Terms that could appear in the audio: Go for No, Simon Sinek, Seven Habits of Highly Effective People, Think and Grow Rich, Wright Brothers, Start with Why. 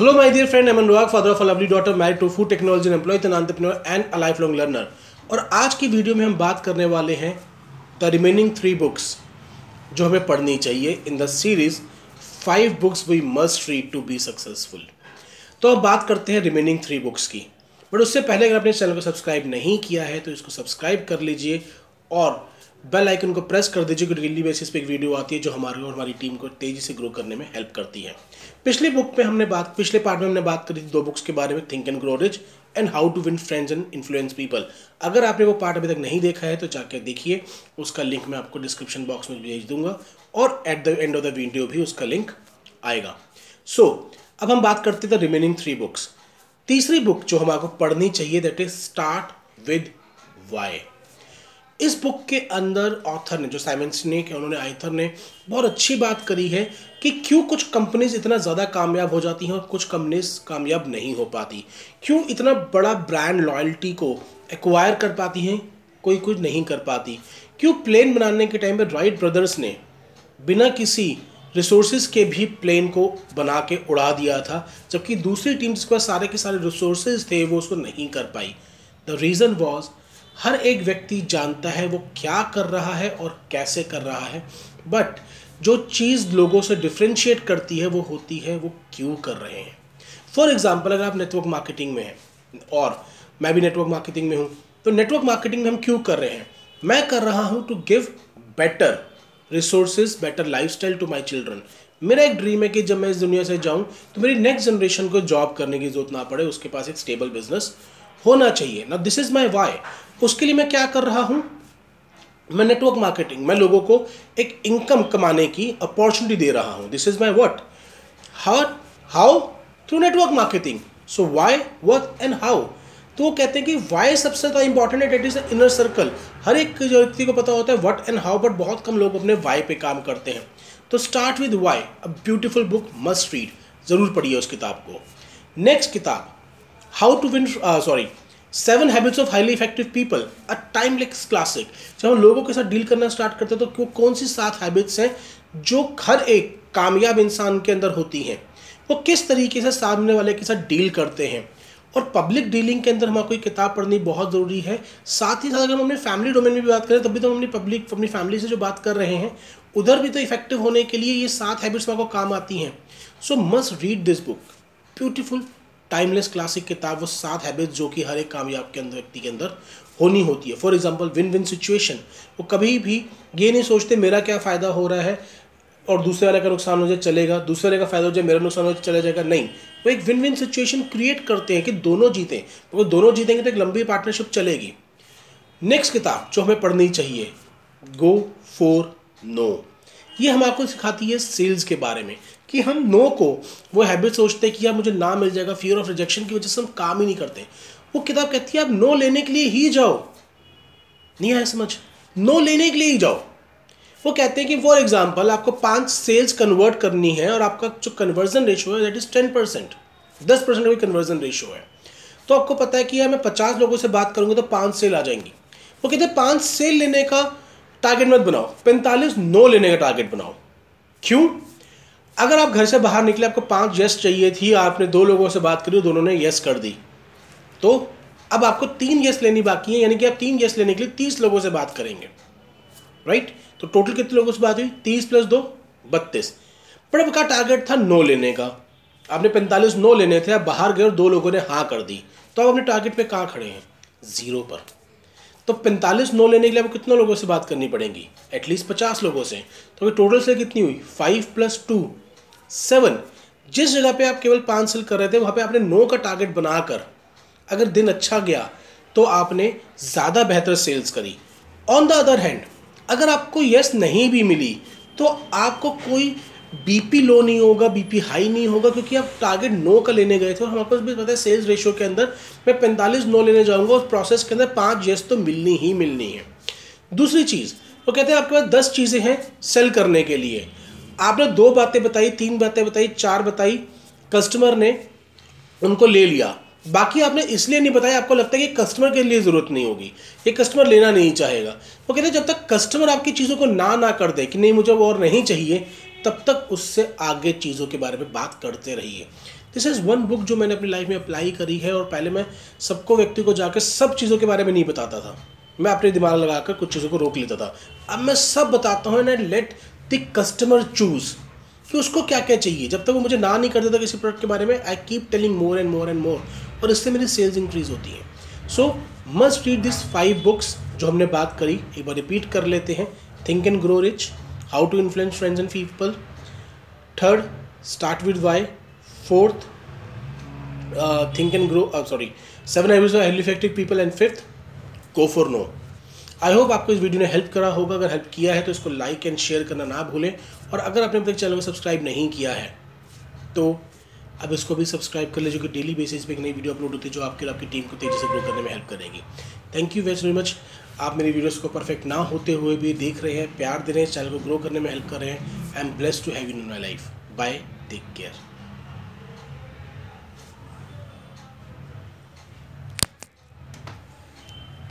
Hello my dear friend, I am Anurag, father of a lovely daughter, married to food technology employee, an entrepreneur and a lifelong learner. और आज की video में हम बात करने वाले हैं द रिमेनिंग 3 बुक्स जो हमें पढ़नी चाहिए in the series 5 books we must read to be successful. तो अब बात करते हैं रिमेनिंग 3 बुक्स की, बट उससे पहले अगर आपने चैनल को सब्सक्राइब नहीं किया है तो इसको सब्सक्राइब कर लीजिए और बेल आइकन को प्रेस कर दीजिए क्योंकि डेली बेसिस पे एक वीडियो आती है जो हमारे और हमारी टीम को तेज़ी से ग्रो करने में हेल्प करती है। पिछले पार्ट में हमने बात करी थी 2 बुक्स के बारे में, think and grow rich and how to win friends and influence people. अगर आपने वो पार्ट अभी तक नहीं देखा है तो जाकर देखिए, उसका लिंक मैं आपको डिस्क्रिप्शन बॉक्स में भेज दूंगा और at the end of the video भी उसका लिंक आएगा। अब हम बात करते थे रिमेनिंग 3 बुक्स। तीसरी बुक जो हम आपको पढ़नी चाहिए that is start with why. इस बुक के अंदर ऑथर ने, जो साइमन सिनेक है, उन्होंने आइथर ने बहुत अच्छी बात करी है कि क्यों कुछ कंपनीज इतना ज़्यादा कामयाब हो जाती हैं और कुछ कंपनीज कामयाब नहीं हो पाती, क्यों इतना बड़ा ब्रांड लॉयल्टी को एक्वायर कर पाती हैं कोई कुछ नहीं कर पाती, क्यों प्लेन बनाने के टाइम पर राइट ब्रदर्स ने बिना किसी रिसोर्सेज के भी प्लेन को बना के उड़ा दिया था जबकि दूसरी टीम जिसके पास सारे के सारे रिसोर्सेज थे वो उसको नहीं कर पाई। द रीज़न वॉज हर एक व्यक्ति जानता है वो क्या कर रहा है और कैसे कर रहा है, बट जो चीज़ लोगों से डिफ्रेंशिएट करती है वो होती है वो क्यों कर रहे हैं। फॉर एग्जांपल, अगर आप नेटवर्क मार्केटिंग में हैं और मैं भी नेटवर्क मार्केटिंग में हूँ तो नेटवर्क मार्केटिंग में हम क्यों कर रहे हैं? मैं कर रहा हूँ to give better resources, better lifestyle to my children. मेरा एक ड्रीम है कि जब मैं इस दुनिया से जाऊँ तो मेरी नेक्स्ट जनरेशन को जॉब करने की जरूरत ना पड़े, उसके पास एक स्टेबल बिजनेस होना चाहिए ना। This is my why. उसके लिए मैं क्या कर रहा हूँ? मैं नेटवर्क मार्केटिंग, मैं लोगों को एक इनकम कमाने की अपॉर्चुनिटी दे रहा हूँ। This is my what, how, through network marketing. So why, what and how. तो वो कहते हैं कि वाई सबसे ज़्यादा इंपॉर्टेंट है, that is the inner circle. हर एक व्यक्ति को पता होता है व्हाट एंड हाउ, बट बहुत कम लोग अपने वाई पे काम करते हैं। तो start with why, a beautiful book, must read, ज़रूर पढ़िए उस किताब को। नेक्स्ट किताब seven habits of highly effective people, a timeless classic. जब हम लोगों के साथ डील करना स्टार्ट करते हैं तो वो कौन सी 7 हैबिट्स हैं जो हर एक कामयाब इंसान के अंदर होती हैं, वो किस तरीके से सामने वाले के साथ डील करते हैं। और पब्लिक डीलिंग के अंदर हमारे कोई किताब पढ़नी बहुत ज़रूरी है। साथ ही साथ अगर हम अपने फैमिली डोमेन में भी बात करें, तभी तो हम अपनी फैमिली से जो बात कर रहे हैं उधर भी तो इफेक्टिव होने के लिए ये 7 हैबिट्स हमारे को काम आती हैं। So must read this book, beautiful timeless classic किताब, वो 7 हैबिट्स जो कि हर एक कामयाब व्यक्ति के अंदर होनी होती है। For example, win win situation. वो कभी भी ये नहीं सोचते मेरा क्या फ़ायदा हो रहा है और दूसरे वाले का नुकसान हो जाए चलेगा, दूसरे वाले का फ़ायदा हो जाए मेरा नुकसान हो जाए चला जाएगा, नहीं। वो एक विन विन सिचुएशन क्रिएट करते हैं कि दोनों जीतें, तो दोनों जीतेंगे तो एक लंबी पार्टनरशिप चलेगी। नेक्स्ट किताब जो हमें पढ़नी चाहिए, गो फॉर नो। ये हम आपको सिखाती है सेल्स के बारे में कि हम नो को, वो हैबिट सोचते हैं कि यार मुझे ना मिल जाएगा, फियर ऑफ रिजेक्शन की वजह से हम काम ही नहीं करते। वो किताब कहती है आप नो लेने के लिए ही जाओ, नहीं आया समझ, नो लेने के लिए ही जाओ। वो कहते हैं कि फॉर एग्जांपल आपको 5 सेल्स कन्वर्ट करनी है और आपका जो कन्वर्जन रेशो है दैट इज 10%, 10% कोई कन्वर्जन रेशो है, तो आपको पता है कि यार मैं 50 लोगों से बात करूँगा तो 5 सेल आ जाएंगी। वो कहते हैं 5 सेल लेने का टारगेट मत बनाओ, 45 नो लेने का टारगेट बनाओ। क्यों? अगर आप घर से बाहर निकले, आपको 5 येस चाहिए थी, आपने 2 लोगों से बात करी, दोनों ने येस कर दी, तो अब आपको 3 येस लेनी बाकी है, यानी कि आप 3 येस लेने के लिए 30 लोगों से बात करेंगे, राइट? तो टोटल कितने लोगों से बात हुई? 30 + 2, 32। पर आपका टारगेट था नो लेने का, आपने 45 नो लेने थे, आप बाहर गए और 2 लोगों ने हाँ कर दी, तो आप अपने टारगेट पर कहाँ खड़े हैं? 0 पर। तो 45 नो लेने के लिए आपको कितने लोगों से बात करनी पड़ेगी? एटलीस्ट 50 लोगों से। तो टोटल सेल कितनी हुई? 5 + 2, 7। जिस जगह पे आप केवल 5 सेल कर रहे थे वहाँ पे आपने नो का टारगेट बनाकर अगर दिन अच्छा गया तो आपने ज़्यादा बेहतर सेल्स करी। ऑन द अदर हैंड, अगर आपको येस नहीं भी मिली तो आपको कोई बीपी लो नहीं होगा, बीपी हाई नहीं होगा, क्योंकि आप टारगेट नो का लेने गए थे। और हमारे पास भी पता है सेल्स रेशियो के अंदर मैं 45 नो लेने जाऊँगा, उस प्रोसेस के अंदर 5 येस तो मिलनी ही मिलनी है। दूसरी चीज़, वो कहते हैं आपके पास 10 चीज़ें हैं सेल करने के लिए, आपने 2 बातें बताई, 3 बातें बताई, 4 बताई, कस्टमर ने उनको ले लिया, बाकी आपने इसलिए नहीं बताया, आपको लगता है कि कस्टमर के लिए ज़रूरत नहीं होगी, ये कस्टमर लेना नहीं चाहेगा। वो कहते हैं जब तक कस्टमर आपकी चीज़ों को ना कर दे कि नहीं मुझे और नहीं चाहिए, तब तक उससे आगे चीज़ों के बारे में बात करते रहिए। दिस इज़ वन बुक जो मैंने अपनी लाइफ में अप्लाई करी है। और पहले मैं सबको व्यक्ति को जाकर सब चीज़ों के बारे में नहीं बताता था, मैं अपने दिमाग लगाकर कुछ चीज़ों को रोक लेता था। अब मैं सब बताता हूँ and I let the customer choose कि उसको क्या क्या चाहिए। जब तक वो मुझे ना नहीं कर देता किसी प्रोडक्ट के बारे में, I keep telling more and more and more, और इससे मेरी सेल्स इंक्रीज होती है। So must read this 5 books जो हमने बात करी। एक बार रिपीट कर लेते हैं, think and grow rich, how to influence friends and people, third start with why, fourth think and grow seven habits of highly effective people and fifth go for no. I hope आपको इस video ने help करा होगा। अगर help किया है तो इसको लाइक एंड शेयर करना ना भूलें, और अगर आपने अब तक चैनल को सब्सक्राइब नहीं किया है तो अब इसको भी सब्सक्राइब कर लीजिए, क्योंकि डेली बेसिस पे एक नई वीडियो अपलोड होती है जो आपके और आपकी टीम को तेज़ी से ग्रो करने में हेल्प करेगी। Thank you very much. आप मेरी वीडियोस को परफेक्ट ना होते हुए भी देख रहे हैं, प्यार दे रहे हैं, चैनल को ग्रो करने में हेल्प कर रहे हैं। I am blessed to have you in my life. Bye, take care.